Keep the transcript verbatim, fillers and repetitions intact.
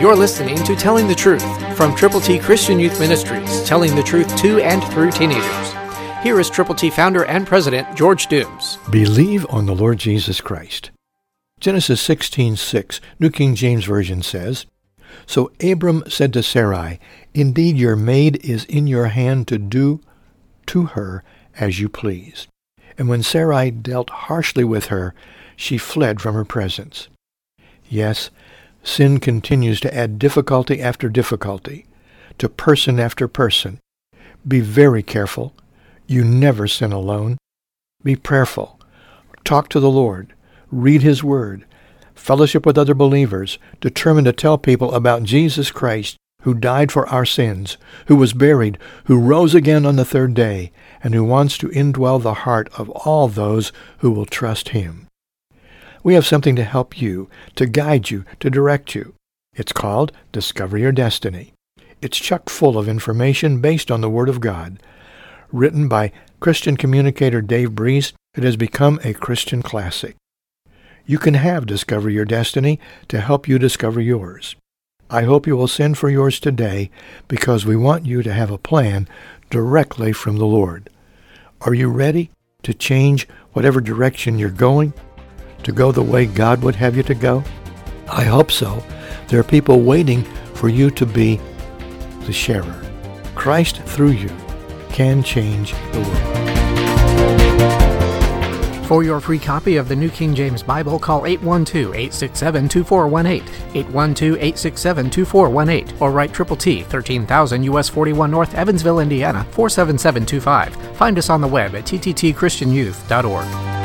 You're listening to Telling the Truth from Triple T Christian Youth Ministries, telling the truth to and through teenagers. Here is Triple T founder and president, George Dooms. Believe on the Lord Jesus Christ. Genesis sixteen six, New King James Version says, "So Abram said to Sarai, 'Indeed your maid is in your hand to do to her as you please.' And when Sarai dealt harshly with her, she fled from her presence." Yes, sin continues to add difficulty after difficulty, to person after person. Be very careful. You never sin alone. Be prayerful. Talk to the Lord. Read His Word. Fellowship with other believers, determined to tell people about Jesus Christ, who died for our sins, who was buried, who rose again on the third day, and who wants to indwell the heart of all those who will trust Him. We have something to help you, to guide you, to direct you. It's called Discover Your Destiny. It's chock full of information based on the Word of God. Written by Christian communicator Dave Breeze, it has become a Christian classic. You can have Discover Your Destiny to help you discover yours. I hope you will send for yours today, because we want you to have a plan directly from the Lord. Are you ready to change whatever direction you're going, to go the way God would have you to go? I hope so. There are people waiting for you to be the sharer. Christ through you can change the world. For your free copy of the New King James Bible, call eight one two, eight six seven, two four one eight, eight one two, eight six seven, two four one eight, or write Triple T, thirteen thousand U S forty-one North, Evansville, Indiana, four seven seven two five. Find us on the web at triple t christian youth dot org.